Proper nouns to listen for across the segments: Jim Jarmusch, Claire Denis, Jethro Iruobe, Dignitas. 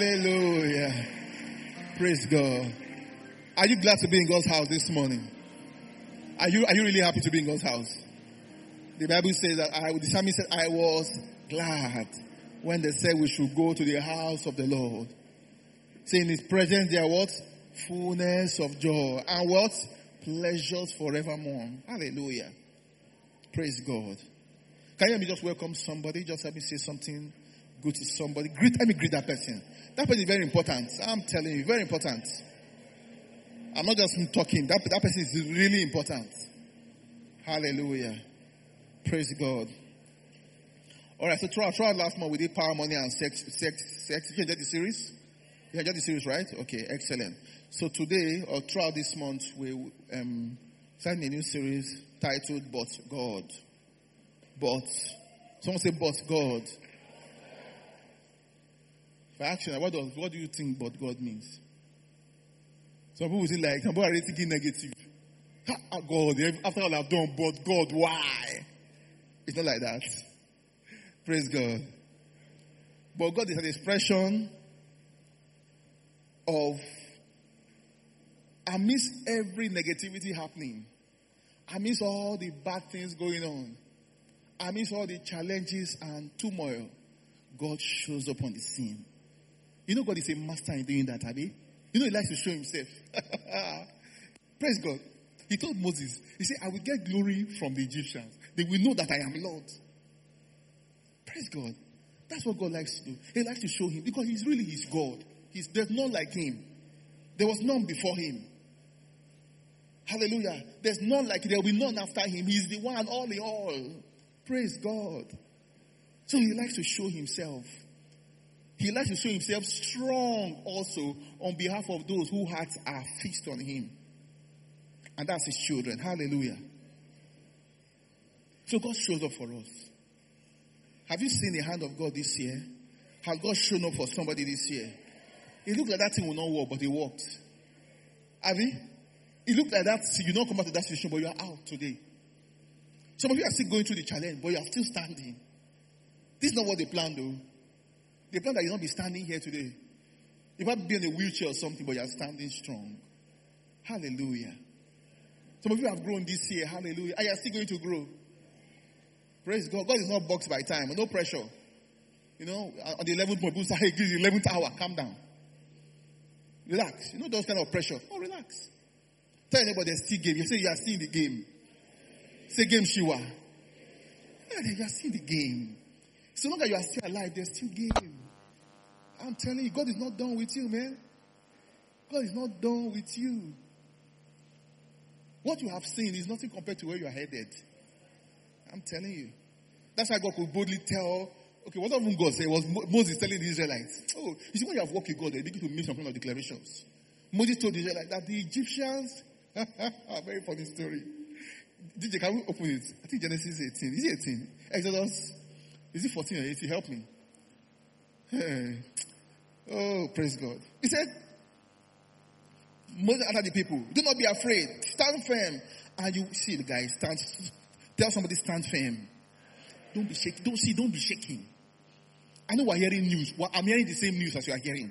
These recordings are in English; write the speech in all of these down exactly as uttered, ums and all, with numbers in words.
Hallelujah. Praise God. Are you glad to be in God's house this morning? Are you, are you really happy to be in God's house? The Bible says that I, the psalmist said, I was glad when they said we should go to the house of the Lord. See, in his presence there are what? Fullness of joy. And what? Pleasures forevermore. Hallelujah. Praise God. Can you let me just welcome somebody? Just let me say something good to somebody. Greet, let me greet that person. That person is very important. I'm telling you, very important. I'm not just talking. That, that person is really important. Hallelujah. Praise God. All right, so throughout, throughout last month we did Power, Money, and Sex. sex, sex. You can get the series? You can get the series, right? Okay, excellent. So today, or throughout this month, we um, started a new series titled, But God. But. Someone say, But God. By action, what, does, what do you think But God means? Some people will think like, some people are already thinking negative. Oh God, after all I've done, but God, why? It's not like that. Praise God. But God is an expression of amidst every negativity happening, amidst all the bad things going on, amidst all the challenges and turmoil, God shows up on the scene. You know God is a master in doing that, Abby. You know he likes to show himself. Praise God. He told Moses, he said, I will get glory from the Egyptians. They will know that I am Lord. Praise God. That's what God likes to do. He likes to show him because he's really his God. He's, there's none like him. There was none before him. Hallelujah. There's none like him. There will be none after him. He's the one, all in all. Praise God. So he likes to show himself. He likes to show himself strong also on behalf of those whose hearts are fixed on him. And that's his children. Hallelujah. So God shows up for us. Have you seen the hand of God this year? Has God shown up for somebody this year? It looked like that thing will not work, but it worked. Have you? It looked like that you don't come out of that situation, but you are out today. Some of you are still going through the challenge, but you are still standing. This is not what they planned, though. They planned that you will not be standing here today. You might be in a wheelchair or something, but you are standing strong. Hallelujah. Some of you have grown this year. Hallelujah. And you are still going to grow. Praise God. God is not boxed by time. No pressure. You know, on the eleventh point, people say, hey, give the eleventh hour. Calm down. Relax. You know those kind of pressure. Oh, relax. Tell anybody there's still game. You say you are still in the game. Say game, Shiwa. Yeah, you are still in the game. So long as you are still alive, there's still game. I'm telling you, God is not done with you, man. God is not done with you. What you have seen is nothing compared to where you are headed. I'm telling you. That's why God could boldly tell, okay, what even God said was Moses telling the Israelites. Oh, you see, when you have walked with God, they begin to make some kind of declarations. Moses told the Israelites that the Egyptians, very funny story. D J, can we open it? I think Genesis eighteen. Is it eighteen? Exodus, is it fourteen or eighteen? Help me. Hey. Oh, praise God. He said, Moses answered the people, do not be afraid. Stand firm. And you see the guy, stand, tell somebody, stand firm. Don't be shaking. Don't see, don't be shaking. I know we're hearing news. Well, I'm hearing the same news as you are hearing.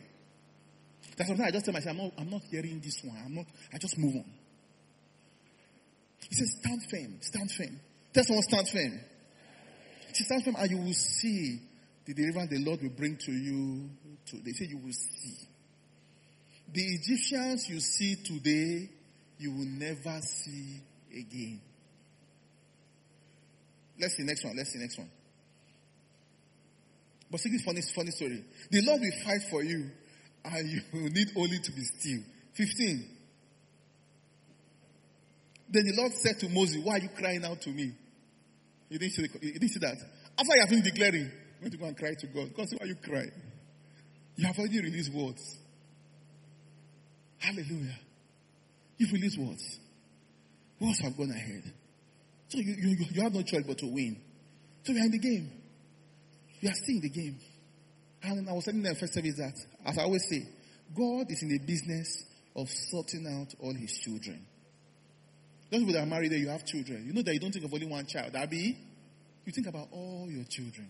That's something I just tell myself, I'm not, I'm not hearing this one. I'm not, I just move on. He says, stand firm, stand firm. Tell someone, stand firm. She stand firm and you will see the deliverance the Lord will bring to you today. They say you will see. The Egyptians you see today, you will never see again. Let's see the next one. Let's see the next one. But see this funny, funny story. The Lord will fight for you, and you will need only to be still. fifteen. Then the Lord said to Moses, why are you crying out to me? You didn't see, the, you didn't see that. After you have been declaring, you went to go and cry to God. God said, why are you crying? You have already released words. Hallelujah. You've released words. Words have gone ahead. So you, you, you have no choice but to win. So you are in the game. You are still in the game. And I was telling them in the first service that, as I always say, God is in the business of sorting out all his children. Those people that are married, you have children. You know that you don't think of only one child. That be, you think about all your children.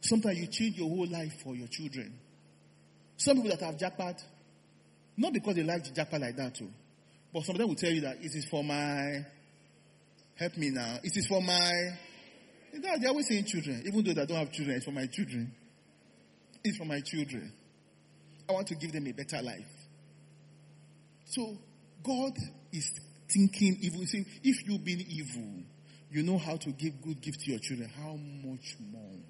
Sometimes you change your whole life for your children. Some people that have jackpot, not because they like jackpot like that too, but some of them will tell you that it is for my, help me now, it is for my, they're always saying children, even though they don't have children, it's for my children. It's for my children. I want to give them a better life. So God is thinking evil. You see, if you've been evil, you know how to give good gift to your children. How much more?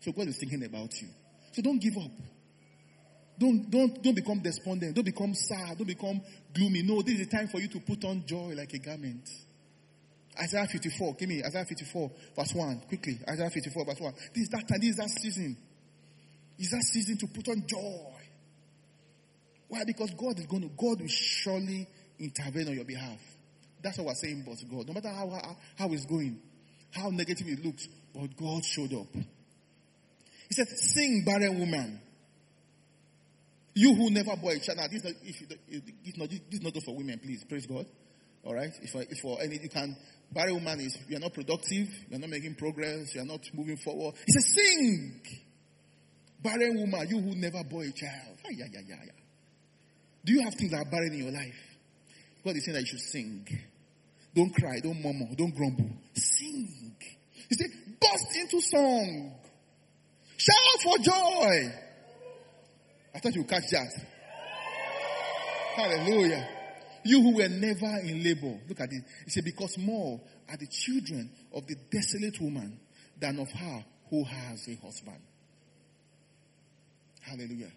So God is thinking about you. So don't give up. Don't don't don't become despondent. Don't become sad. Don't become gloomy. No, this is the time for you to put on joy like a garment. Isaiah fifty-four. Give me Isaiah fifty-four, verse one. Quickly. Isaiah fifty-four, verse one. This is that time. This is that season. It's that season to put on joy. Why? Because God is going to, God will surely intervene on your behalf. That's what we're saying about God. No matter how, how, how it's going, how negative it looks, but God showed up. He said, sing, barren woman. You who never bore a child. Now, this is not, if you, this is not, this is not just for women, please. Praise God. All right? If, if for any, you can, barren woman is, you're not productive, you're not making progress, you're not moving forward. He said, sing, barren woman, you who never bore a child. Ay, ay, ay, ay. Do you have things that are barren in your life? God is saying that you should sing. Don't cry, don't murmur, don't grumble. Sing. He said, burst into song. Shout for joy. I thought you would catch that. Hallelujah. You who were never in labor. Look at this. He said, because more are the children of the desolate woman than of her who has a husband. Hallelujah.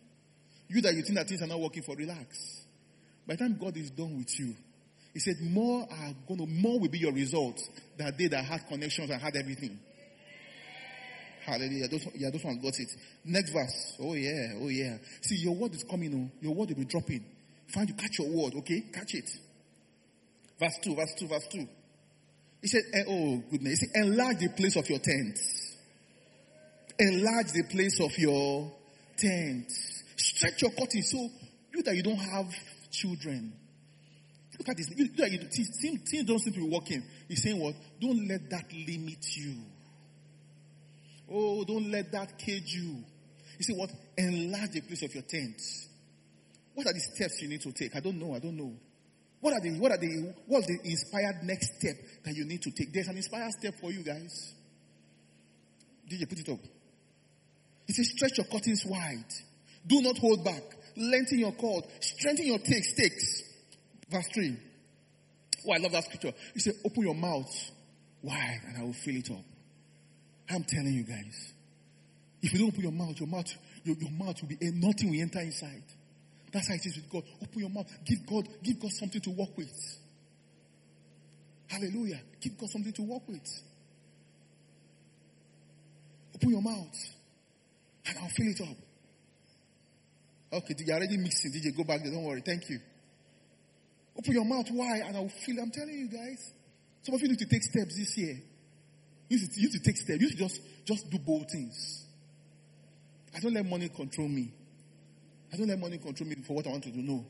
You that you think that things are not working for, relax. By the time God is done with you, he said, more are going to, more will be your results than they that had connections and had everything. Hallelujah. Those, yeah, those ones got it. Next verse. Oh yeah, oh yeah. See, your word is coming on. Your word will be dropping. Find you, catch your word, okay? Catch it. Verse two, verse two, verse two. He said, oh goodness. He said, enlarge the place of your tents. Enlarge the place of your tents. Stretch your curtain. So, you that you don't have children. Look at this. You, you that you things don't seem to be working. He's saying what? Don't let that limit you. Oh, don't let that cage you. You see what? Enlarge the place of your tent. What are the steps you need to take? I don't know. I don't know. What are the, what are the, what's the inspired next step that you need to take? There's an inspired step for you guys. D J, put it up. He says, stretch your curtains wide. Do not hold back. Lengthen your cord. Strengthen your takes, takes. Verse three. Oh, I love that scripture. He said, open your mouth wide and I will fill it up. I'm telling you guys. If you don't open your mouth, your mouth, your, your mouth will be, nothing will enter inside. That's how it is with God. Open your mouth. Give God, give God something to work with. Hallelujah. Give God something to work with. Open your mouth and I'll fill it up. Okay, you're already mixing. D J, go back there. Don't worry. Thank you. Open your mouth wide and I will feel. I'm telling you guys. Some of you need to take steps this year. You need to, you need to take steps. You need to just, just do bold things. I don't let money control me. I don't let money control me for what I want to do. No.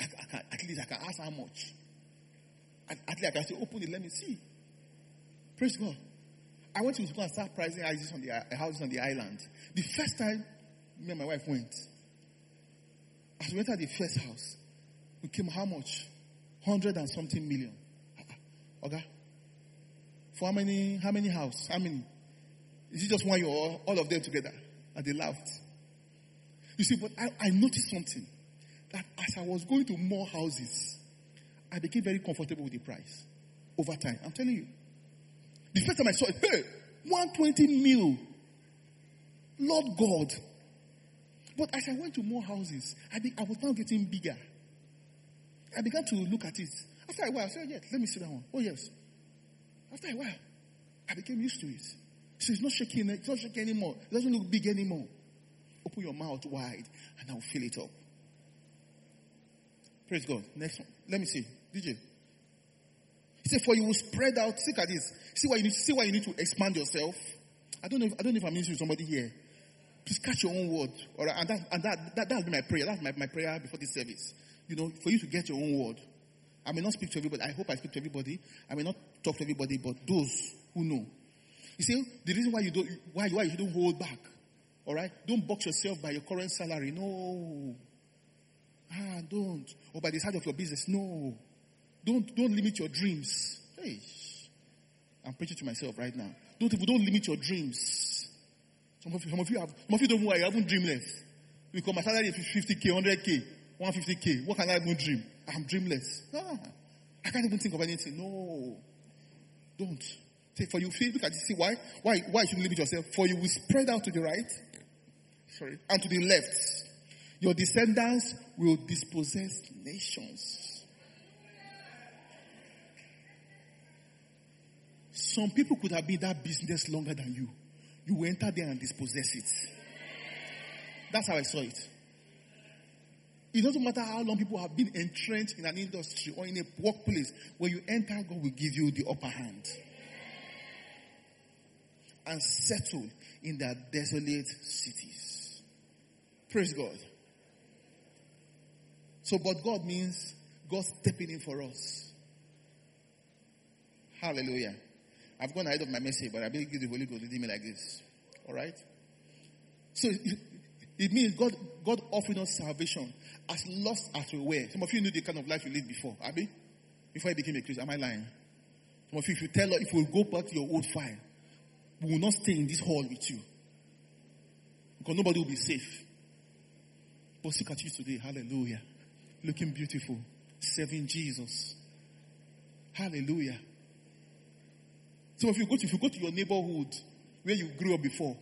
I, I can, at least I can ask how much. At, at least I can say, open it. Let me see. Praise God. I went to school and start pricing houses on the, houses on the island. The first time me and my wife went. As we entered the first house, we came, how much? Hundred and something million. Okay. For how many, how many house? How many? Is it just one year or all of them together? And they laughed. You see, but I, I noticed something. That as I was going to more houses, I became very comfortable with the price. Over time. I'm telling you. The first time I saw it, hey, one hundred twenty mil. Lord God. But as I went to more houses, I, be, I was now getting bigger. I began to look at it. After a while, I said, yes, let me sit down. Oh, yes. After a while, I became used to it. So it's not shaking, it's not shaking anymore. It doesn't look big anymore. Open your mouth wide, and I'll fill it up. Praise God. Next one. Let me see. D J. He said, for you will spread out. Look at this. See why you need, see why you need to expand yourself. I don't know if, I don't know if I'm ministering to somebody here. Please catch your own word. All right? And that and that, that, that'll be my prayer. That's my, my prayer before this service. You know, for you to get your own word. I may not speak to everybody. I hope I speak to everybody. I may not talk to everybody, but those who know. You see, the reason why you don't why, why you don't hold back All right? Don't box yourself by your current salary. No. Ah, don't. Or by the side of your business. No. Don't don't limit your dreams. Hey, I'm preaching to myself right now. Don't don't limit your dreams. Some of you, some of you have some of you don't worry, you haven't dreamless. Because my salary is fifty K, one hundred K, one hundred fifty K. What can I even dream? I'm dreamless. Ah, I can't even think of anything. No. Don't. Say for you, look at this. See why? Why why should you limit yourself? For you will spread out to the right, sorry, and to the left. Your descendants will dispossess nations. Some people could have been in that business longer than you. You will enter there and dispossess it. That's how I saw it. It doesn't matter how long people have been entrenched in an industry or in a workplace. When you enter, God will give you the upper hand. And settle in their desolate cities. Praise God. So, but God means God stepping in for us. Hallelujah. I've gone ahead of my message, but I believe the Holy Ghost leading me like this. All right? So it, it means God God offering us salvation as lost as we were. Some of you knew the kind of life you lived before, Abby? Before I became a Christian. Am I lying? Some of you, if you tell us, if we go back to your old file, we will not stay in this hall with you. Because nobody will be safe. But look at you today. Hallelujah. Looking beautiful. Serving Jesus. Hallelujah. So if you go to, if you go to your neighborhood where you grew up before,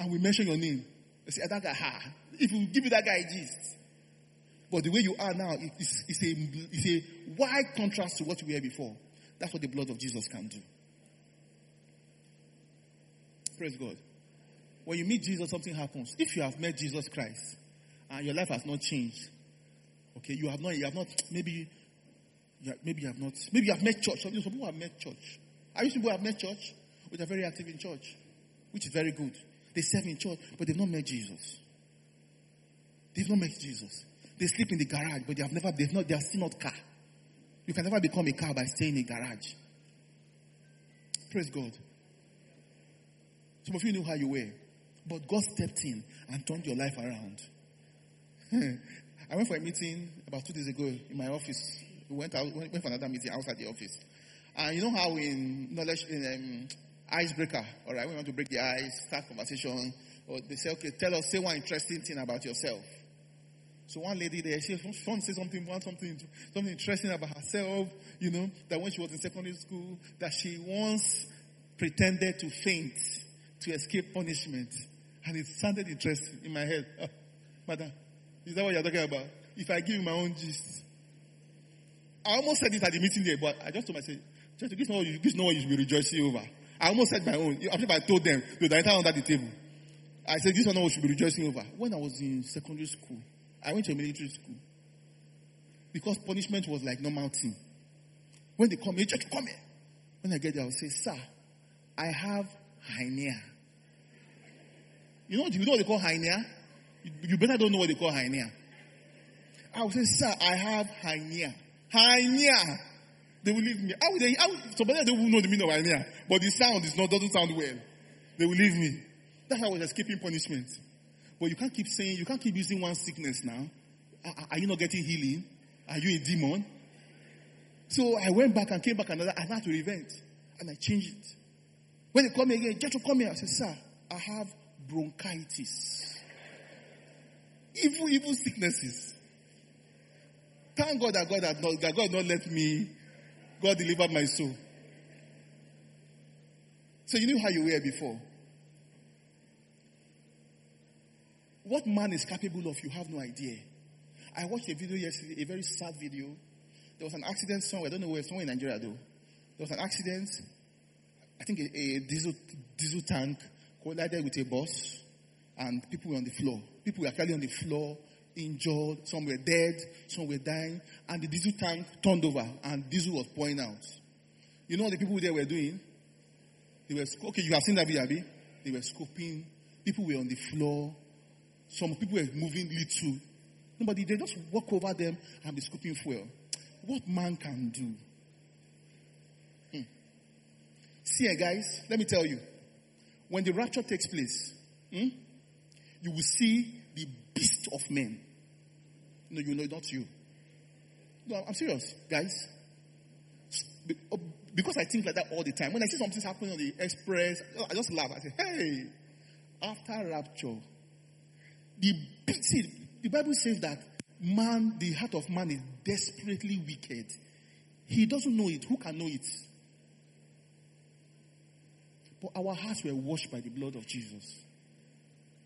and we mention your name, they say, that guy, ha. If we give you that guy a gist. But the way you are now, it, it's, it's, a, it's a wide contrast to what you were before. That's what the blood of Jesus can do. Praise God. When you meet Jesus, something happens. If you have met Jesus Christ, and your life has not changed, okay, you have not, you have not, maybe, you have, maybe you have not, maybe you have met church. Some people have met church. I used to go have met church, which are very active in church, which is very good. They serve in church, but they've not met Jesus. They've not met Jesus. They sleep in the garage, but they have never, they've not, they are still not car. You can never become a car by staying in a garage. Praise God. Some of you knew how you were, but God stepped in and turned your life around. I went for a meeting about two days ago in my office. We went out, went for another meeting outside the office. And you know how in knowledge, in um, icebreaker, all right, we want to break the ice, start conversation, or they say, okay, tell us, say one interesting thing about yourself. So one lady there, she wants to say something, wants something, something interesting about herself, you know, that when she was in secondary school, that she once pretended to faint to escape punishment. And it sounded interesting in my head. Oh, madam, is that what you're talking about? If I give you my own gist. I almost said this at the meeting there, but I just told myself, this is not what you, this is not what you should be rejoicing over. I almost said my own. After I told them, the director under the table, I said, this is not what you should be rejoicing over. When I was in secondary school, I went to a military school. Because punishment was like normal thing. When they come, they just come here. When I get there, I will say, sir, I have hernia. You know, you know what they call hernia? You, you better don't know what they call hernia. I will say, sir, I have hernia. Hernia. They will leave me. How would they? How would, somebody they will know the meaning of hernia, but the sound is not doesn't sound well. They will leave me. That's how I was escaping punishment. But you can't keep saying you can't keep using one sickness now. Are, are you not getting healing? Are you a demon? So I went back and came back another. I had to revenge, and I changed it. When they call me again, just to come here, I said, "Sir, I have bronchitis." Evil, evil sicknesses. Thank God that God had not, that God not let me. God delivered my soul. So you knew how you were before. What man is capable of, you have no idea. I watched a video yesterday, a very sad video. There was an accident somewhere. I don't know where, somewhere in Nigeria though. There was an accident. I think a, a diesel, diesel tank collided with a bus and people were on the floor. People were actually on the floor. Injured, some were dead, some were dying, and the diesel tank turned over and diesel was pouring out. You know what the people there were doing? They were sco- okay, you have seen that video, Abby. They were scoping, people were on the floor, some people were moving little. Nobody, they just walk over them and be scoping fuel. What man can do? Hmm. See, guys, let me tell you, when the rapture takes place, hmm, you will see the beast of men. No, you know, not you. No, I'm serious, guys. Because I think like that all the time. When I see something happening on the express, I just laugh. I say, hey, after rapture, the see, the Bible says that man, the heart of man is desperately wicked. He doesn't know it. Who can know it? But our hearts were washed by the blood of Jesus.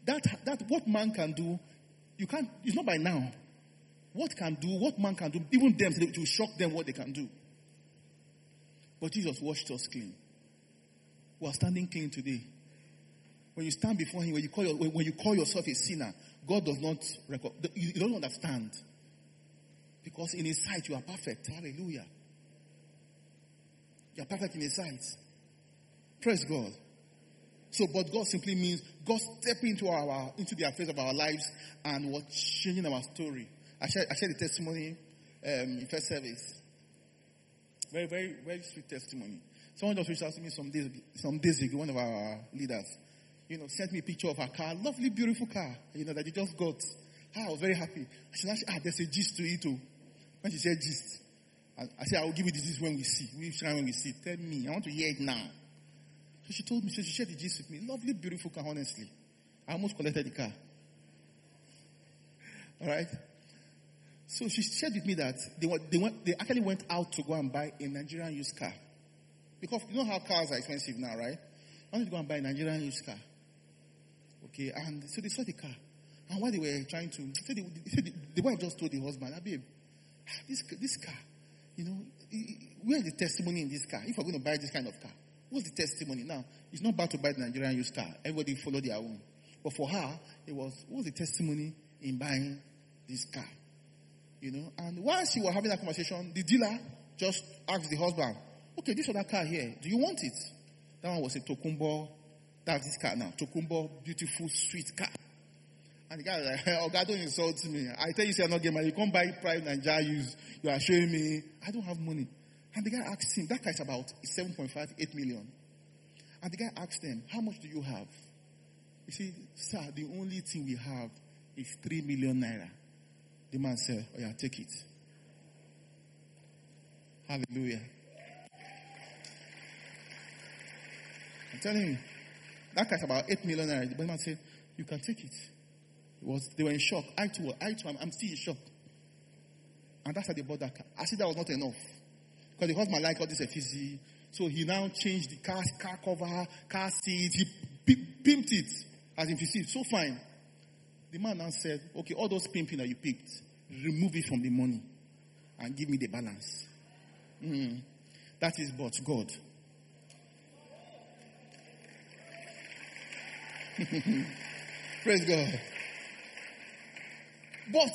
That that what man can do, you can't. It's not by now. What can do? What man can do? Even them, it will shock them what they can do. But Jesus washed us clean. We are standing clean today. When you stand before Him, when you call your, when you call yourself a sinner, God does not record. You don't understand, because in His sight you are perfect. Hallelujah. You are perfect in His sight. Praise God. So, but God simply means God stepping into our into the affairs of our lives and what changing our story. I shared, I shared the testimony um, in first service. Very, very, very sweet testimony. Someone just reached out to me some days, some days ago, one of our leaders. You know, sent me a picture of her car, lovely, beautiful car, you know, that they just got. I was very happy. I said, ah, there's a gist to it too. When she said gist, I, I said, I will give you the gist when we see. We shall when we see. Tell me, I want to hear it now. So she told me, so she shared the gist with me. Lovely, beautiful car, honestly. I almost collected the car. All right? So she shared with me that they were, they went, they actually went out to go and buy a Nigerian used car. Because you know how cars are expensive now, right? I wanted to go and buy a Nigerian used car. Okay, and so they saw the car. And while they were trying to, so they, so the, the wife just told the husband, ah, babe, this, this car, you know, where is the testimony in this car? If we're going to buy this kind of car, what's the testimony? Now, it's not bad to buy the Nigerian used car. Everybody follow their own. But for her, it was, what's the testimony in buying this car? You know, and while she was having that conversation, the dealer just asked the husband, okay, this other car here, do you want it? That one was a Tokumbo. That's this car now. Tokumbo, beautiful, sweet car. And the guy was like, oh, God, don't insult me. I tell you, say, I'm not getting money. You come buy private Nigerian used. You are showing me. I don't have money. And the guy asked him, that car is about seven point five, eight million. And the guy asked them, how much do you have? He said, sir, the only thing we have is three million naira. The man said, oh, yeah, take it. Hallelujah. I'm telling you. That guy's about eight million naira. The man said, "You can take it." It was they were in shock. I too, I too, I'm, I'm still in shock. And that's how they bought that car. I said that was not enough because the husband liked all this effigy. So he now changed the car, car cover, car seat. He pimped it as if you see it so fine. The man now said, "Okay, all those pimping that you picked, remove it from the money, and give me the balance." Mm. That is but God. Praise God. But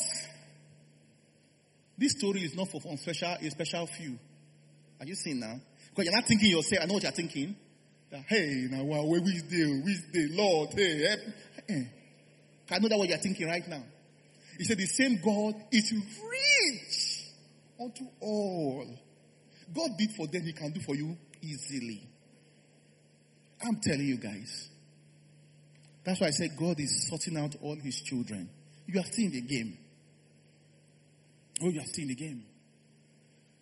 this story is not for one special, a special few. Are you seeing now? Because you're not thinking yourself. I know what you're thinking. That, hey, now which day, which day, Lord, hey, help. Hey. I know that what you're thinking right now. He said the same God is rich unto all. God did for them; He can do for you easily. I'm telling you guys. That's why I said God is sorting out all His children. You are still in the game. Oh, you are still in the game.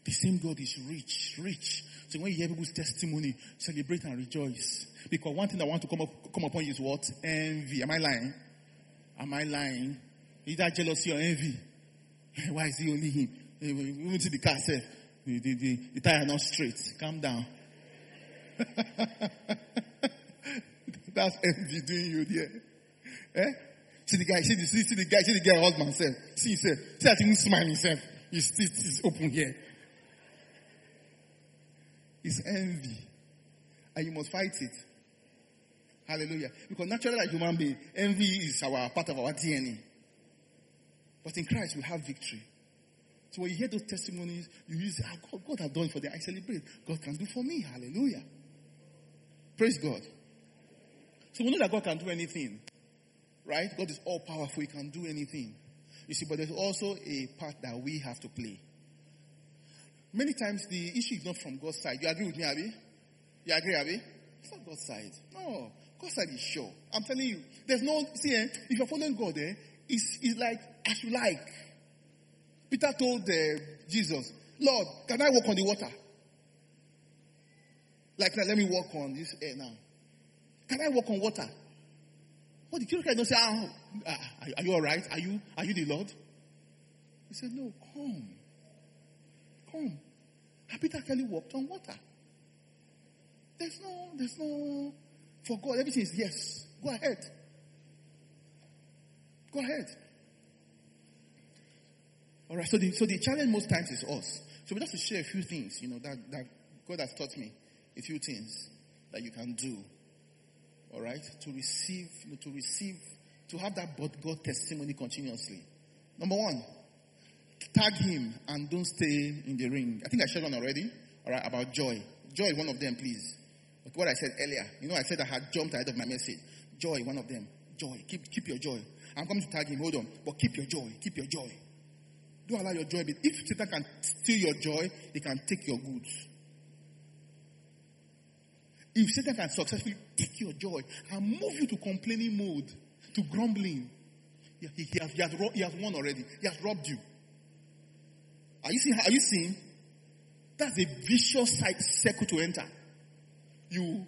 The same God is rich, rich. So when you hear people's testimony, celebrate and rejoice. Because one thing I want to come, up, come upon you is what? Envy. Am I lying? Am I lying? Either jealousy or envy. Why is it only him? We went to the car said, the, the, the, the tire are not straight. Calm down. That's envy doing you there. Eh? See the guy, see the, see, see the guy, see the guy, husband said. See, he said, see that he didn't smile himself. His teeth is open here. It's envy. And you must fight it. Hallelujah. Because naturally, like human being, envy is our part of our D N A. But in Christ, we have victory. So when you hear those testimonies, you use, ah, God, God has done for them. I celebrate. God can do for me. Hallelujah. Praise God. So we know that God can do anything, right? God is all powerful. He can do anything. You see, but there's also a part that we have to play. Many times the issue is not from God's side. You agree with me, Abby? You agree, Abby? It's not God's side. No. God's side is sure. I'm telling you. There's no, see, eh, if you're following God, eh, it's, it's like, as you like. Peter told uh, Jesus, Lord, can I walk on the water? Like, now, let me walk on this air now. Can I walk on water? What, the children don't say, oh, are, are you all right? Are you, are you the Lord? He said, no, come. Come. And Peter actually walked on water. There's no, there's no, for God, everything is yes. Go ahead. Go ahead. All right, so the, so the challenge most times is us. So we have to share a few things, you know, that, that God has taught me. A few things that you can do, all right, to receive, you know, to receive, to have that but God testimony continuously. Number one, tag him and don't stay in the ring. I think I shared one already, all right, about joy. Joy, one of them, please. Like what I said earlier, you know, I said I had jumped ahead of my message. Joy, one of them. Joy, keep keep your joy. I'm coming to tag him. Hold on, but keep your joy. Keep your joy. Don't allow your joy. Be, if Satan can steal your joy, he can take your goods. If Satan can successfully take your joy and move you to complaining mode, to grumbling, he, he, he, has, he, has, he has won already. He has robbed you. Are you seeing? Are you seeing? That's a vicious cycle to enter. You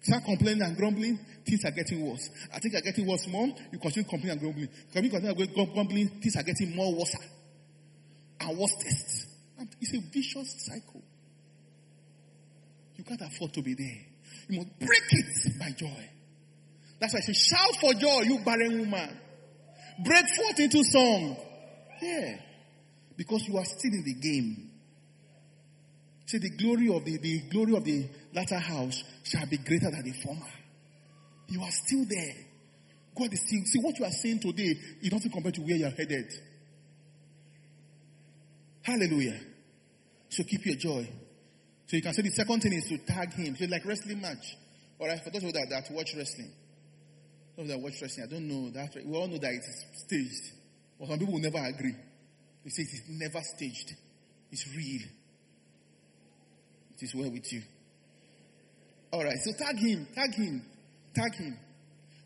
start complaining and grumbling, things are getting worse. I think are getting worse more. You continue complaining and grumbling. You continue grumbling, things are getting more worse. And worse test. It's a vicious cycle. You can't afford to be there. You must break it by joy. That's why I say, shout for joy, you barren woman. Break forth into song. Yeah. Because you are still in the game. Say the glory of the, the glory of the latter house shall be greater than the former. You are still there. God is still. See what you are saying today, it doesn't compare to where you are headed. Hallelujah. So keep your joy. So you can say the second thing is to tag him. So like wrestling match. All right, for those of you that, that watch wrestling. Those that watch wrestling, I don't know. That we all know that it is staged. But some people will never agree. They say it is never staged. It's real. It is well with you. All right, so tag him. Tag him. Tag him.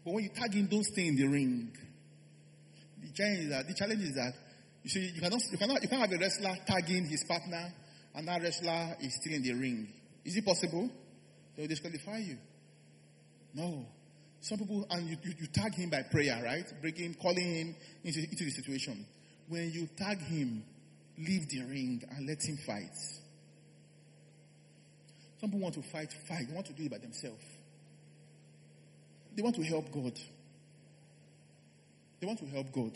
But when you tag him, don't stay in the ring. The challenge is that, the challenge is that you see, you cannot, you cannot, you can't have a wrestler tagging his partner. And that wrestler is still in the ring. Is it possible? They will disqualify you. No. Some people, and you, you, you tag him by prayer, right? Breaking, calling him into, into the situation. When you tag him, leave the ring and let him fight. Some people want to fight, fight. They want to do it by themselves. They want to help God. They want to help God.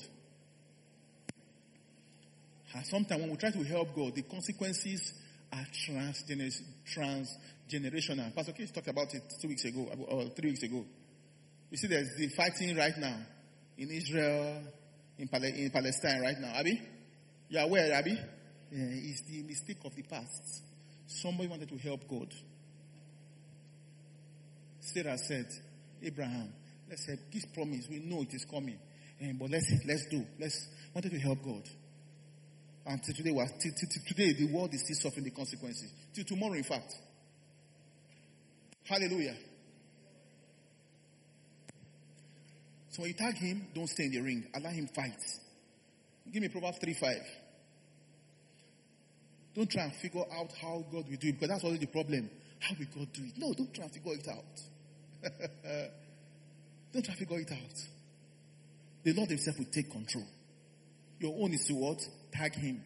And sometimes when we try to help God, the consequences are transgener- transgenerational. Pastor Keith talked about it two weeks ago, or three weeks ago. You see, there's the fighting right now in Israel, in, Pal- in Palestine right now. Abi? You are aware, Abi? Yeah, it's the mistake of the past. Somebody wanted to help God. Sarah said, Abraham, let's help. This promise, we know it is coming. Um, but let's let's do. Let's wanted to help God. And today, we are, t- t- today, the world is still suffering the consequences. Till tomorrow, in fact. Hallelujah. So when you tag him, don't stay in the ring. Allow him fight. Give me Proverbs three five. Don't try and figure out how God will do it, because that's always the problem. How will God do it? No, don't try and figure it out. Don't try and figure it out. The Lord himself will take control. Your own is to what? Tag him.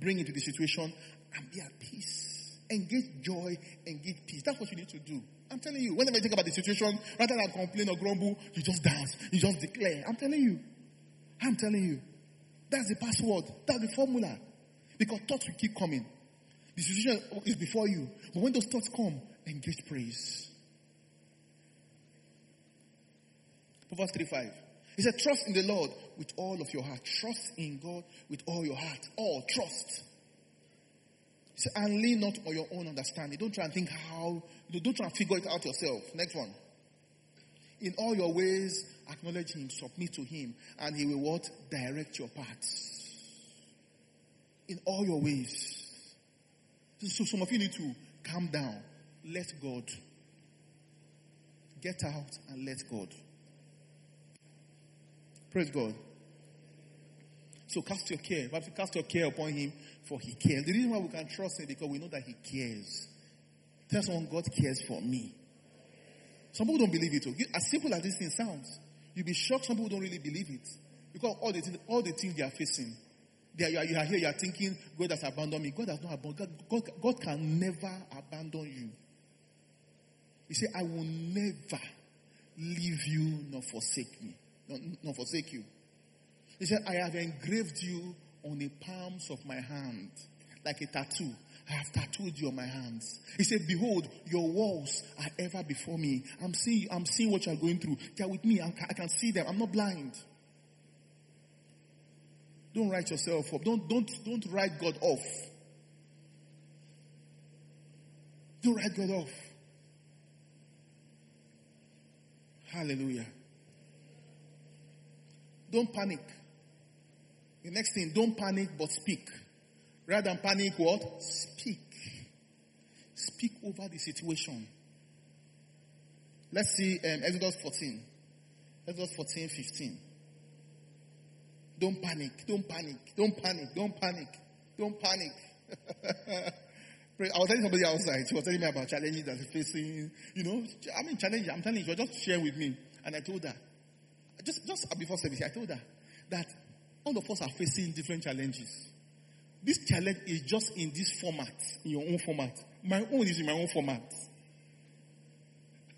Bring it to the situation and be at peace. Engage joy, engage peace. That's what you need to do. I'm telling you, whenever you think about the situation, rather than complain or grumble, you just dance. You just declare. I'm telling you. I'm telling you. That's the password. That's the formula. Because thoughts will keep coming. The situation is before you. But when those thoughts come, engage praise. Proverbs three five. He said, trust in the Lord with all of your heart. Trust in God with all your heart. All trust. He said, and lean not on your own understanding. Don't try and think how. Don't try and figure it out yourself. Next one. In all your ways, acknowledge him, submit to him, and he will what? Direct your paths. In all your ways. So some of you need to calm down. Let God. Get out and let God. Praise God. So cast your care. But if you cast your care upon him, for he cares. The reason why we can trust him, because we know that he cares. Tell someone, God cares for me. Some people don't believe it. As simple as this thing sounds, you'll be shocked. Some people don't really believe it. Because all the things, all the things they are facing. They are, you, are, you are here, you are thinking, God has abandoned me. God has not abandoned. God, God, God can never abandon you. He said, I will never leave you nor forsake me. Nor, nor forsake you. He said, I have engraved you on the palms of my hand, like a tattoo. I have tattooed you on my hands. He said, behold, your walls are ever before me. I'm seeing, I'm seeing what you're going through. They are with me. I can, I can see them. I'm not blind. Don't write yourself up. Don't, don't, don't write God off. Don't write God off. Hallelujah. Don't panic. The next thing, don't panic but speak. Rather than panic, what? Speak. Speak over the situation. Let's see um, Exodus fourteen. Exodus fourteen, fifteen. Don't panic. Don't panic. Don't panic. Don't panic. Don't panic. I was telling somebody outside. She was telling me about challenges that she's facing. You know, I mean, challenges. I'm telling you, she was just sharing with me. And I told her, just, just before service, I told her that all of us are facing different challenges. This challenge is just in this format, in your own format. My own is in my own format.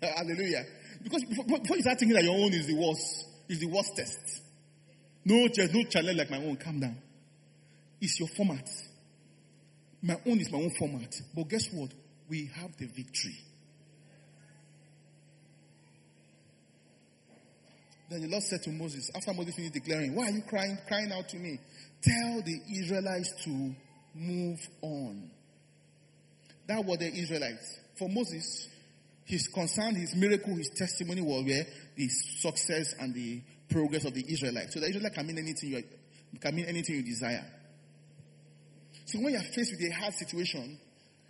Hallelujah. Because before, before you start thinking that your own is the worst, is the worst test. No, there's no challenge like my own. Calm down. It's your format. My own is my own format. But guess what? We have the victory. Then the Lord said to Moses, after Moses finished declaring, why are you crying, crying out to me? Tell the Israelites to move on. That were the Israelites. For Moses, his concern, his miracle, his testimony was where the success and the progress of the Israelites. So the Israelites can mean anything you can mean anything you desire. So when you are faced with a hard situation,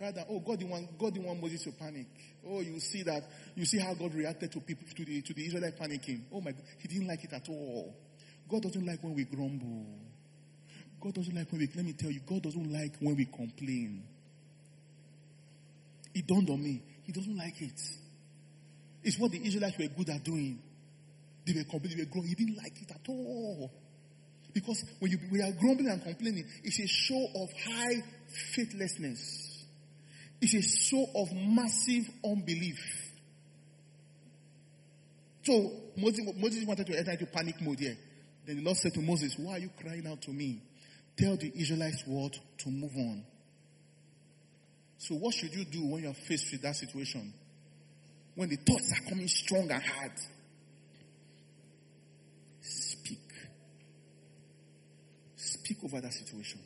rather, oh, God didn't want God didn't want Moses to panic. Oh, you see that you see how God reacted to people to the to the Israelite panicking. Oh my God, he didn't like it at all. God doesn't like when we grumble. God doesn't like when we let me tell you, God doesn't like when we complain. It dawned on me. He doesn't like it. It's what the Israelites were good at doing. They were complaining, they were grumbling. He didn't like it at all. Because when you we are grumbling and complaining, it's a show of high faithlessness. It's a show of massive unbelief. So Moses, Moses wanted to enter into panic mode here. Then the Lord said to Moses, why are you crying out to me? Tell the Israelites what? To move on. So what should you do when you are faced with that situation? When the thoughts are coming strong and hard? Speak. Speak over that situation.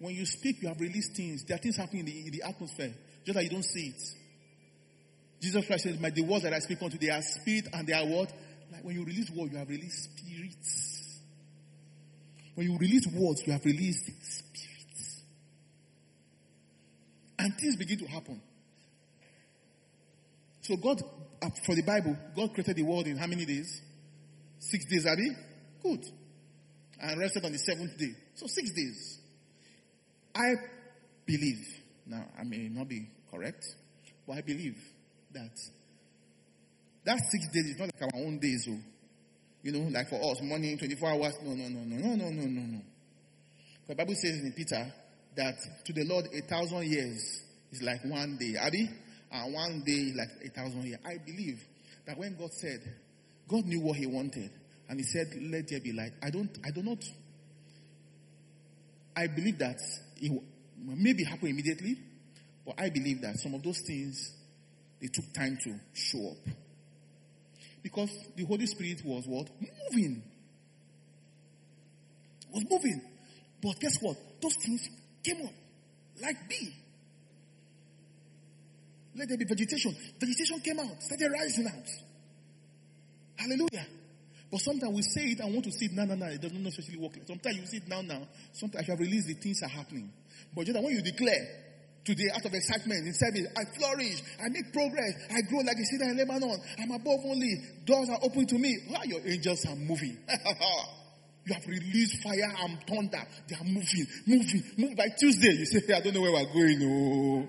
When you speak, you have released things. There are things happening in the, in the atmosphere, just that you don't see it. Jesus Christ says, my the words that I speak unto, they are spirit and they are what? Like when you release words, you have released spirits. When you release words, you have released spirits. And things begin to happen. So God, for the Bible, God created the world in how many days? Six days, are they? Good. And rested on the seventh day. So six days. I believe, now I may not be correct, but I believe that that six days is not like our own days, so you know, like for us, morning, twenty-four hours. No, no, no, no, no, no, no, no, no. The Bible says in Peter that to the Lord a thousand years is like one day, Abby, and one day like a thousand years. I believe that when God said, God knew what He wanted, and He said, "Let there be light." I don't, I do not. I believe that it maybe happen immediately, but I believe that some of those things they took time to show up. Because the Holy Spirit was what? Moving. Was moving. But guess what? Those things came up. Like bee. Let there be vegetation. Vegetation came out. Started rising out. Hallelujah. But sometimes we say it and want to see it now, now, now. It doesn't necessarily work. Sometimes you see it now, now. Sometimes you have released the things are happening. But just when you declare, today out of excitement in service. I flourish. I make progress. I grow like a cedar in Lebanon. I'm above only. Doors are open to me. Why your angels are moving? You have released fire and thunder. They are moving, moving, moving. By Tuesday, you say, hey, I don't know where we're going. Oh,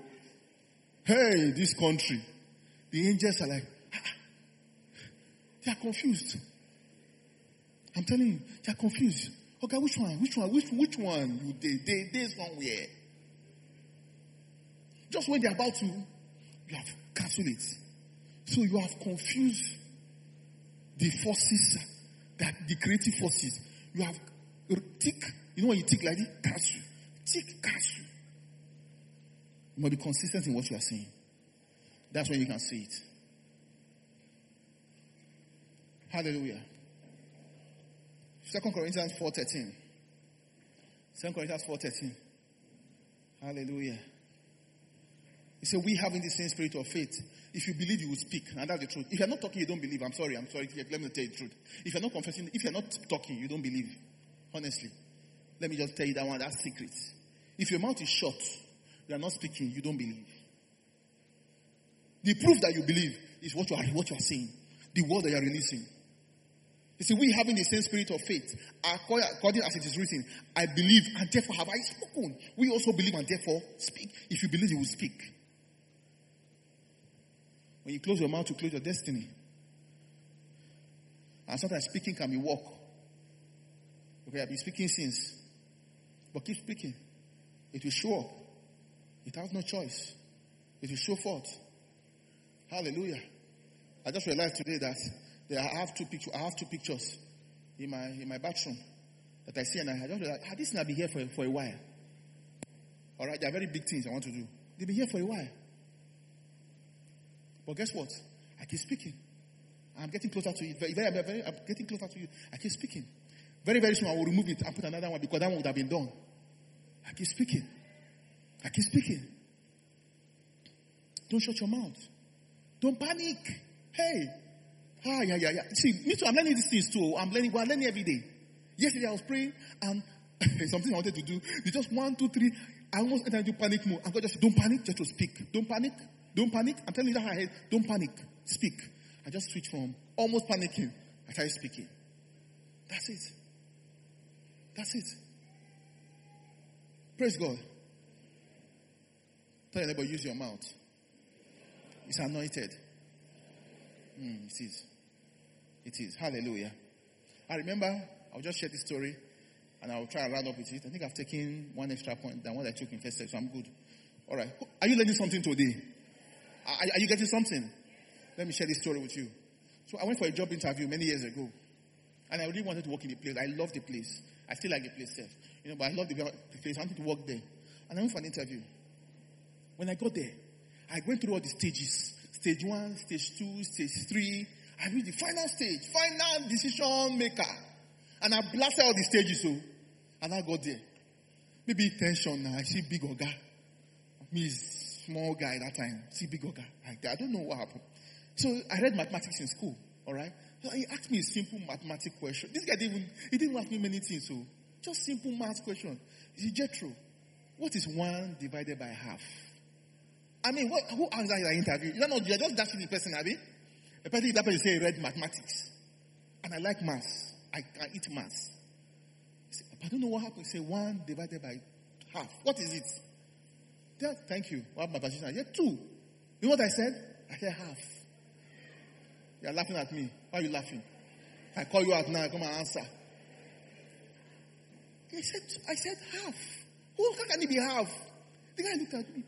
hey, this country. The angels are like, ah. They are confused. I'm telling you, they are confused. Okay, which one? Which one? Which which one? They, they, they somewhere. Just when they're about to, you have cancelled it. So you have confused the forces, that the creative forces. You have tick, you know when you tick like this? Cancel. Tick, cancel. You must be consistent in what you are saying. That's when you can see it. Hallelujah. Second Corinthians four thirteen. Second Corinthians four thirteen. Hallelujah. He said, we having the same spirit of faith. If you believe, you will speak. And that's the truth. If you're not talking, you don't believe. I'm sorry, I'm sorry. Let me tell you the truth. If you're not confessing, if you're not talking, you don't believe. Honestly. Let me just tell you that one, that's secret. If your mouth is shut, you're not speaking, you don't believe. The proof that you believe is what you are, what you are saying. The word that you are releasing. You see, we having the same spirit of faith, according as it is written, I believe and therefore have I spoken. We also believe and therefore speak. If you believe, you will speak. When you close your mouth, you close your destiny. And sometimes speaking can be walk. Okay, I've been speaking since. But keep speaking. It will show up. It has no choice. It will show forth. Hallelujah. I just realized today that I have two pictures. I have two pictures in my in my bathroom that I see, and I, I don't know. Like, this thing I've been here for for a while. All right, they are very big things I want to do. They've been here for a while, but guess what? I keep speaking. I'm getting closer to it. Very, very, very, I'm getting closer to you. I keep speaking. Very, very soon I will remove it and put another one because that one would have been done. I keep speaking. I keep speaking. Don't shut your mouth. Don't panic. Hey. Ah, yeah, yeah, yeah. See, me too, I'm learning these things too. I'm learning, well, I'm learning every day. Yesterday I was praying and something I wanted to do. It's just one, two, three. I almost entered into panic mode. And God just said, don't panic, just to speak. Don't panic, don't panic. I'm telling you that in my head, don't panic, speak. I just switched from almost panicking, I started speaking. That's it. That's it. Praise God. Tell your neighbor, use your mouth. It's anointed. Mm, it is. It is. Hallelujah. I remember, I'll just share this story and I'll try to round up with it. I think I've taken one extra point than what I took in first step, so I'm good. All right. Are you learning something today? Are, are you getting something? Let me share this story with you. So I went for a job interview many years ago and I really wanted to work in the place. I love the place. I still like the place itself. You know, but I love the place. I wanted to work there. And I went for an interview. When I got there, I went through all the stages. Stage one, stage two, stage three. I reached the final stage, final decision maker. And I blasted all the stages, so. And I got there. Maybe tension now. I see big oga. Me is small guy that time. See big oga. I, I don't know what happened. So I read mathematics in school, all right? So he asked me a simple mathematical question. This guy didn't, he didn't ask me many things, so. Just simple math question. He said, Jethro, what is one divided by half? I mean, what, who asked that in the interview? You know, you're just dashing the person, have you? The person, that person say read mathematics. And I like maths. I can eat maths. Say, I don't know what happened. Say one divided by half. What is it? That, thank you. What my position? Yeah, two. You know what I said? I said half. You're laughing at me. Why are you laughing? I call you out now. Come and answer. I said, I said half. Who how can it be half? The guy looked at me.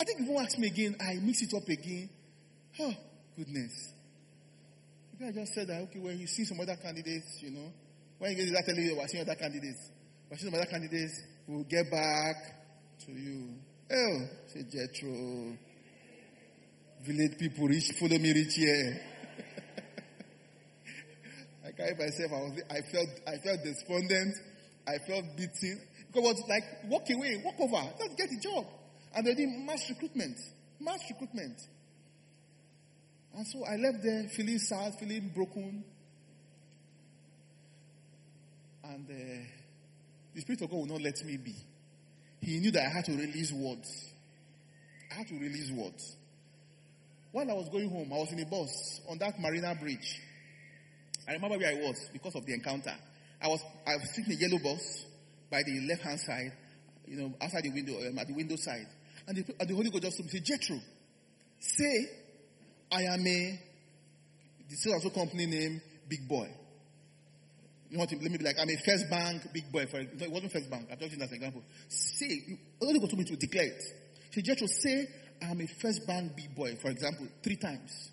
I think if you ask me again, I mix it up again. Oh, goodness. The guy just said that, okay, well, you see some other candidates, you know. When you get to that, tell you, we're seeing other candidates. We're seeing some other candidates, we'll get back to you. Oh, say Jethro. Village people, rich, follow me, rich here. I carried myself, I, was, I, felt, I felt despondent, I felt beaten. Because I was like, walk away, walk over, just get the job. And they did mass recruitment. Mass recruitment. And so I left there feeling sad, feeling broken. And uh, the Spirit of God would not let me be. He knew that I had to release words. had to release what? While I was going home, I was in a bus on that Marina Bridge. I remember where I was because of the encounter. I was I was sitting in a yellow bus by the left-hand side, you know, outside the window, um, at the window side. And the, and the Holy Ghost just said, Jethro, say, I am a, the so-and-so company name, Big Boy. You want to, let me be like, I'm a First Bank Big Boy. For, no, it wasn't First Bank. I'm just using that as an example. Say, the Holy Ghost told me to declare it. She said, Jethro, say, I'm a First Bank Big Boy, for example, three times.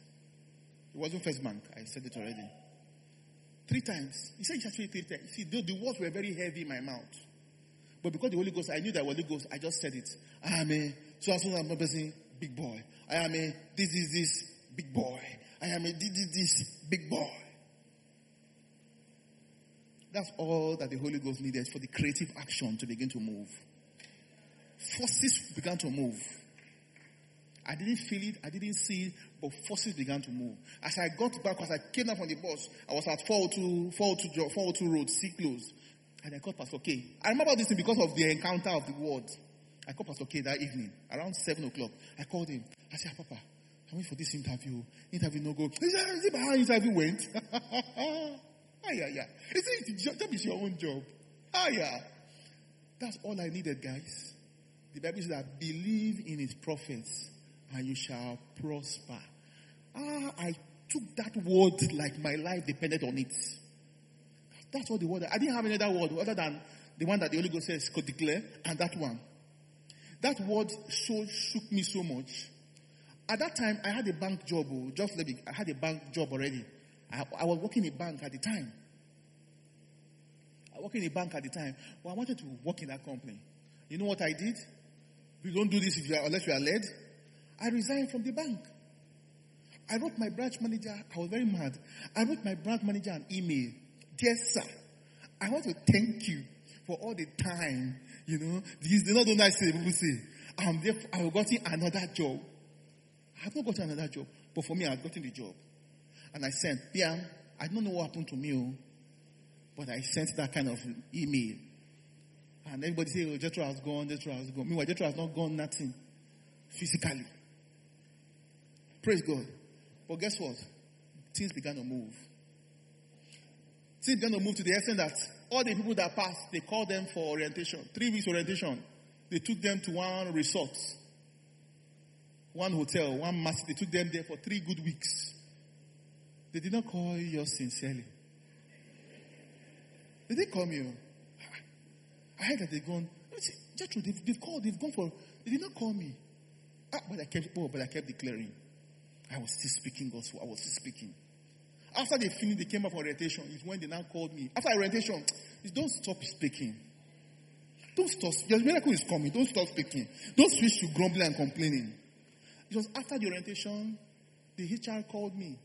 It wasn't First Bank. I said it already. Three times. He said, actually three times. See, the, the words were very heavy in my mouth. But because the Holy Ghost, I knew that Holy Ghost, I just said it. I am a, so I am a person, big boy. I am a, this is this, big boy. I am a, this is this, big boy. That's all that the Holy Ghost needed for the creative action to begin to move. Forces began to move. I didn't feel it, I didn't see it, but forces began to move. As I got back, as I came down from the bus, I was at four oh two Road, C close. And I called Pastor K. I remember this thing because of the encounter of the word. I called Pastor K that evening, around seven o'clock. I called him. I said, Papa, I'm waiting for this interview. Interview no go. He said, is it how interview went? Ah, yeah, yeah. He said, job is your own job. Ah, yeah. That's all I needed, guys. The Bible says that believe in his prophets, and you shall prosper. Ah, I took that word like my life depended on it. That's what the word, I didn't have any other word other than the one that the Holy Ghost says could declare, and that one. That word so shook me so much. At that time, I had a bank job. Oh, just let me, I had a bank job already. I, I was working in a bank at the time. I worked in a bank at the time. Well, I wanted to work in that company. You know what I did? We don't do this if you are, unless you are led. I resigned from the bank. I wrote my branch manager. I was very mad. I wrote my branch manager an email. Dear sir, I want to thank you for all the time. You know, these they not do nice things. People say, I'm there. I have gotten another job. I have not gotten another job, but for me, I have gotten the job. And I sent, yeah, I don't know what happened to me, but I sent that kind of email. And everybody say, oh, Jethro has gone. Jethro has gone. Meanwhile, Jethro has not gone. Nothing physically. Praise God. But guess what? Things began to move. Things began to move to the extent that all the people that passed, they called them for orientation. Three weeks orientation. They took them to one resort, one hotel, one master. They took them there for three good weeks. They did not call you yours sincerely. They didn't call me. I heard that they've gone. Jethro, they've, they've called. They've gone for. They did not call me. Ah, but I kept. Oh, but I kept declaring. I was still speaking God's word. I was still speaking. After they finished, they came up for orientation. It's when they now called me. After orientation, it's don't stop speaking. Don't stop. Your miracle is coming. Don't stop speaking. Don't switch to grumbling and complaining. It was after the orientation, the H R called me.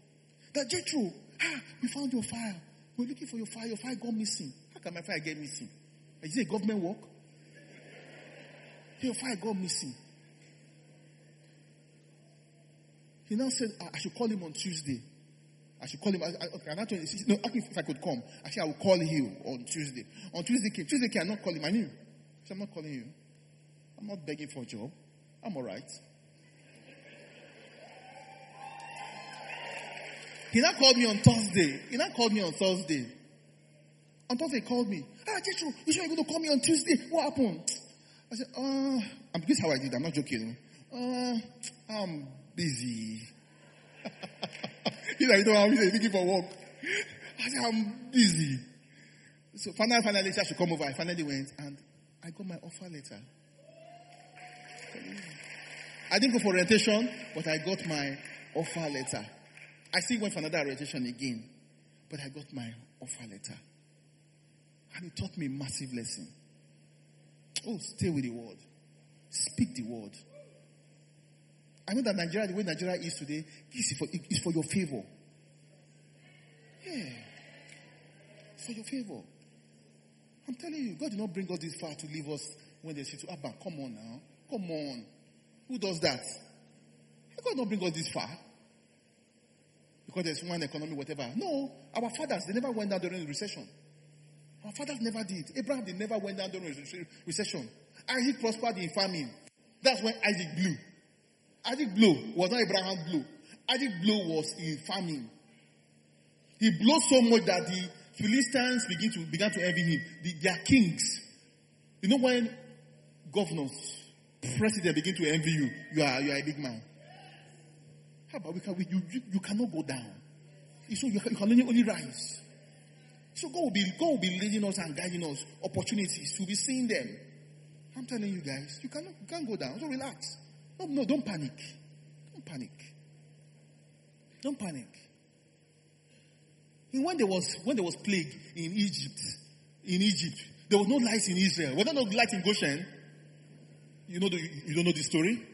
That Jethro, ah, we found your file. We're looking for your file. Your file got missing. How can my file get missing? Is it a government work? Your file got missing. He now said, I should call him on Tuesday. I should call him. I, I, okay, I'm not trying to say, no, if I could come. I said, I will call you on Tuesday. On Tuesday, came. Tuesday, came, I not call him. I knew. I said, I'm not calling you. I'm not begging for a job. I'm all right. He now called me on Thursday. He now called me on Thursday. On Thursday, he called me. Ah, Jethro, you sure you're going to call me on Tuesday? What happened? I said, uh, I'm, this is how I did. I'm not joking. Uh, I'm busy. You know, you don't have me looking for work. I said, I'm busy. So finally, finally, I should come over. I finally went and I got my offer letter. I didn't go for orientation, but I got my offer letter. I still went for another orientation again, but I got my offer letter. And it taught me a massive lesson. Oh, stay with the word. Speak the word. I know that Nigeria, the way Nigeria is today, is for, is for your favor. Yeah. It's for your favor. I'm telling you, God did not bring us this far to leave us when they say to Abba, come on now. Come on. Who does that? God did not bring us this far. Because there's one economy, whatever. No, our fathers, they never went down during the recession. Our fathers never did. Abraham, they never went down during the recession. Isaac prospered in famine. That's when Isaac blew. Isaac blew. Was not Abraham blew. Isaac blew was in famine. He blew so much that the Philistines begin to, began to envy him. The, their kings. You know when governors, presidents begin to envy you, you are you are a big man. How about we can we, you, you you cannot go down. So you can, you can only rise. So God will be God will be leading us and guiding us. Opportunities, we'll be seeing them. I'm telling you guys, you cannot you can't go down. So relax. No, no, don't panic. Don't panic. Don't panic. And when there was when there was plague in Egypt, in Egypt, there was no lights in Israel. Was there no light in Goshen? You know, the, you don't know the story.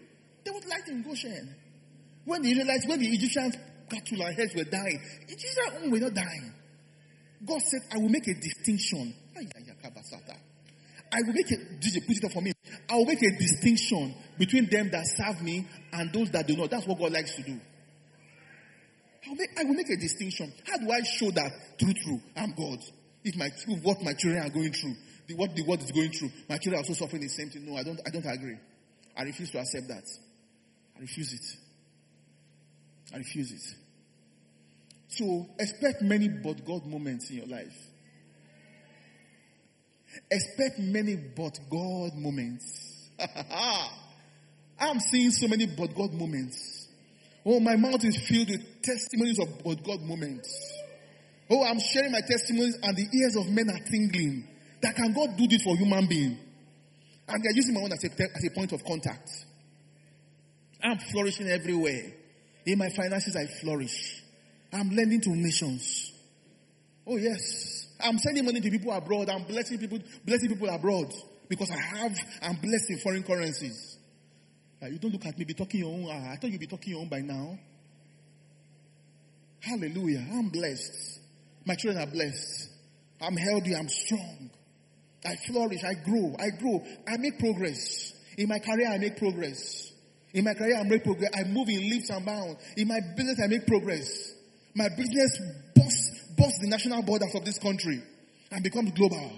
There was light in Goshen. When the Israelites, when the Egyptians' cattle and heads were dying, Egyptians' own were not dying. God said, "I will make a distinction." I will make a D J put it up for me. I will make a distinction between them that serve me and those that do not. That's what God likes to do. I will make, I will make a distinction. How do I show that true, true? I'm God. If my what my children are going through. The, what the world is going through. My children are also suffering the same thing. No, I don't I don't agree. I refuse to accept that. I refuse it. I refuse it. So, expect many but God moments in your life. Expect many but God moments. I'm seeing so many but God moments. Oh, my mouth is filled with testimonies of but God moments. Oh, I'm sharing my testimonies and the ears of men are tingling. That can God do this for human being? And they're using my own as a, as a point of contact. I'm flourishing everywhere. In my finances, I flourish. I'm lending to nations. Oh, yes. I'm sending money to people abroad. I'm blessing people, blessing people abroad. Because I have, I'm blessed in foreign currencies. Uh, you don't look at me, be talking your own. Uh, I thought you'd be talking your own by now. Hallelujah. I'm blessed. My children are blessed. I'm healthy. I'm strong. I flourish, I grow, I grow, I make progress. In my career, I make progress. In my career, I make progress. I move in leaps and bounds. In my business, I make progress. My business busts, busts the national borders of this country and becomes global.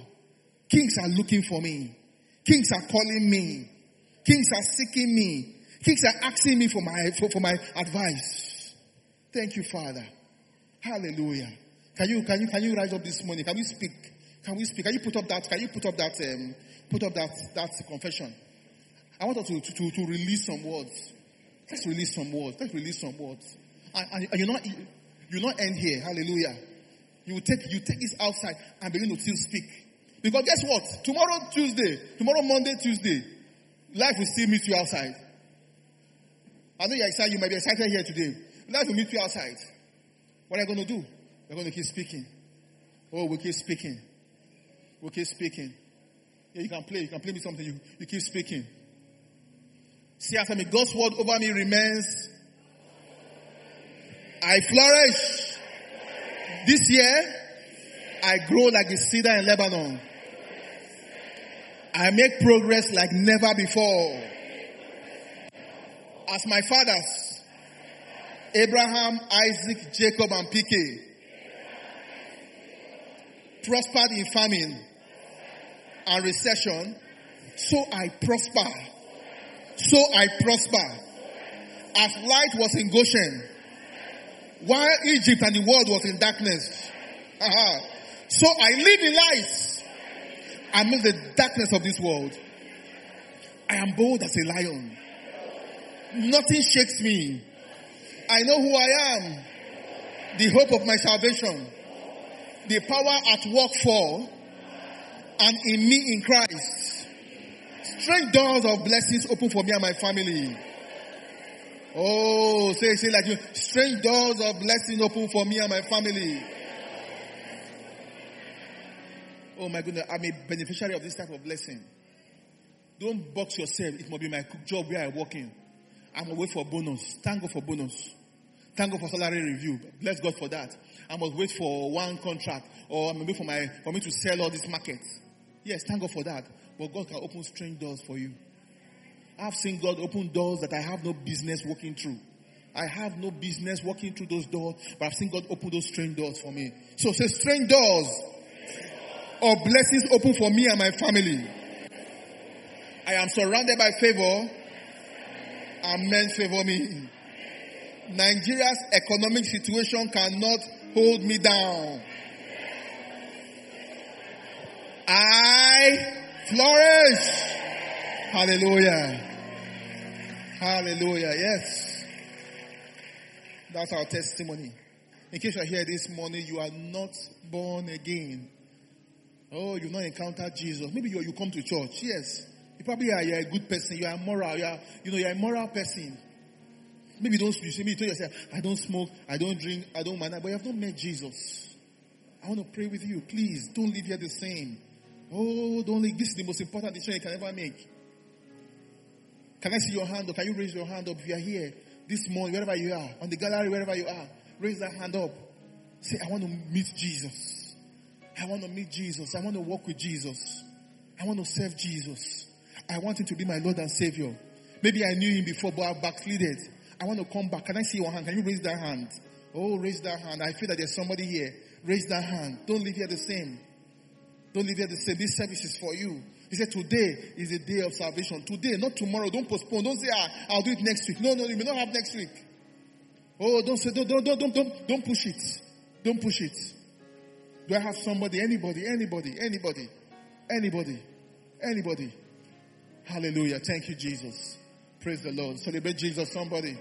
Kings are looking for me. Kings are calling me. Kings are seeking me. Kings are asking me for my, for, for my advice. Thank you, Father. Hallelujah. Can you, can you, can you rise up this morning? Can we speak? Can we speak? Can you put up that? Can you put up that? Um, put up that that confession. I want us to, to, to release some words. Let's release some words. Let's release some words. And, and you not you not end here. Hallelujah. You will take you take this outside and begin to still speak. Because guess what? Tomorrow Tuesday, tomorrow Monday Tuesday, life will still meet you outside. I know you're excited. You might be excited here today. Life will meet you outside. What are you going to do? We're going to keep speaking. Oh, we keep speaking. We keep speaking. Yeah, you can play. You can play me something. You, you keep speaking. See after me. God's word over me remains. I flourish. This year, I grow like a cedar in Lebanon. I make progress like never before. As my fathers, Abraham, Isaac, Jacob, and P K, prospered in famine and recession, so I prosper. So I prosper. As light was in Goshen, while Egypt and the world was in darkness. Uh-huh. So I live in light amid the darkness of this world. I am bold as a lion. Nothing shakes me. I know who I am. The hope of my salvation. The power at work for and in me in Christ. Strange doors of blessings open for me and my family. Oh, say, say like you. Strange doors of blessings open for me and my family. Oh my goodness, I'm a beneficiary of this type of blessing. Don't box yourself. It must be my job where I work in. I'm away for bonus. Thank God for bonus. Thank God for salary review. Bless God for that. I must wait for one contract or maybe for my for me to sell all these markets. Yes, thank God for that. But God can open strange doors for you. I've seen God open doors that I have no business walking through. I have no business walking through those doors, but I've seen God open those strange doors for me. So say strange doors or blessings open for me and my family. I am surrounded by favor Amen. Favor me. Nigeria's economic situation cannot hold me down. I flourish. Hallelujah. Hallelujah. Yes. That's our testimony. In case you're here this morning, you are not born again. Oh, you've not encountered Jesus. Maybe you, you come to church. Yes. You probably are you're a good person. You are moral. You are, you know, you're a moral person. Maybe you don't you say, maybe you tell yourself, I don't smoke, I don't drink, I don't mind. But you have not met Jesus. I want to pray with you. Please, don't live here the same. Oh, don't leave. This is the most important decision you can ever make. Can I see your hand up? Can you raise your hand up if you are here this morning, wherever you are, on the gallery, wherever you are? Raise that hand up. Say, I want to meet Jesus. I want to meet Jesus. I want to walk with Jesus. I want to serve Jesus. I want him to be my Lord and Savior. Maybe I knew him before, but I've backslided. I want to come back. Can I see your hand? Can you raise that hand? Oh, raise that hand. I feel that there's somebody here. Raise that hand. Don't live here the same. Don't live here the same. This service is for you. He said, today is the day of salvation. Today, not tomorrow. Don't postpone. Don't say, ah, I'll do it next week. No, no, you may not have next week. Oh, don't say, don't, don't, don't, don't, don't push it. Don't push it. Do I have somebody? Anybody, anybody, anybody, anybody, anybody. Hallelujah. Thank you, Jesus. Praise the Lord. Celebrate Jesus, somebody.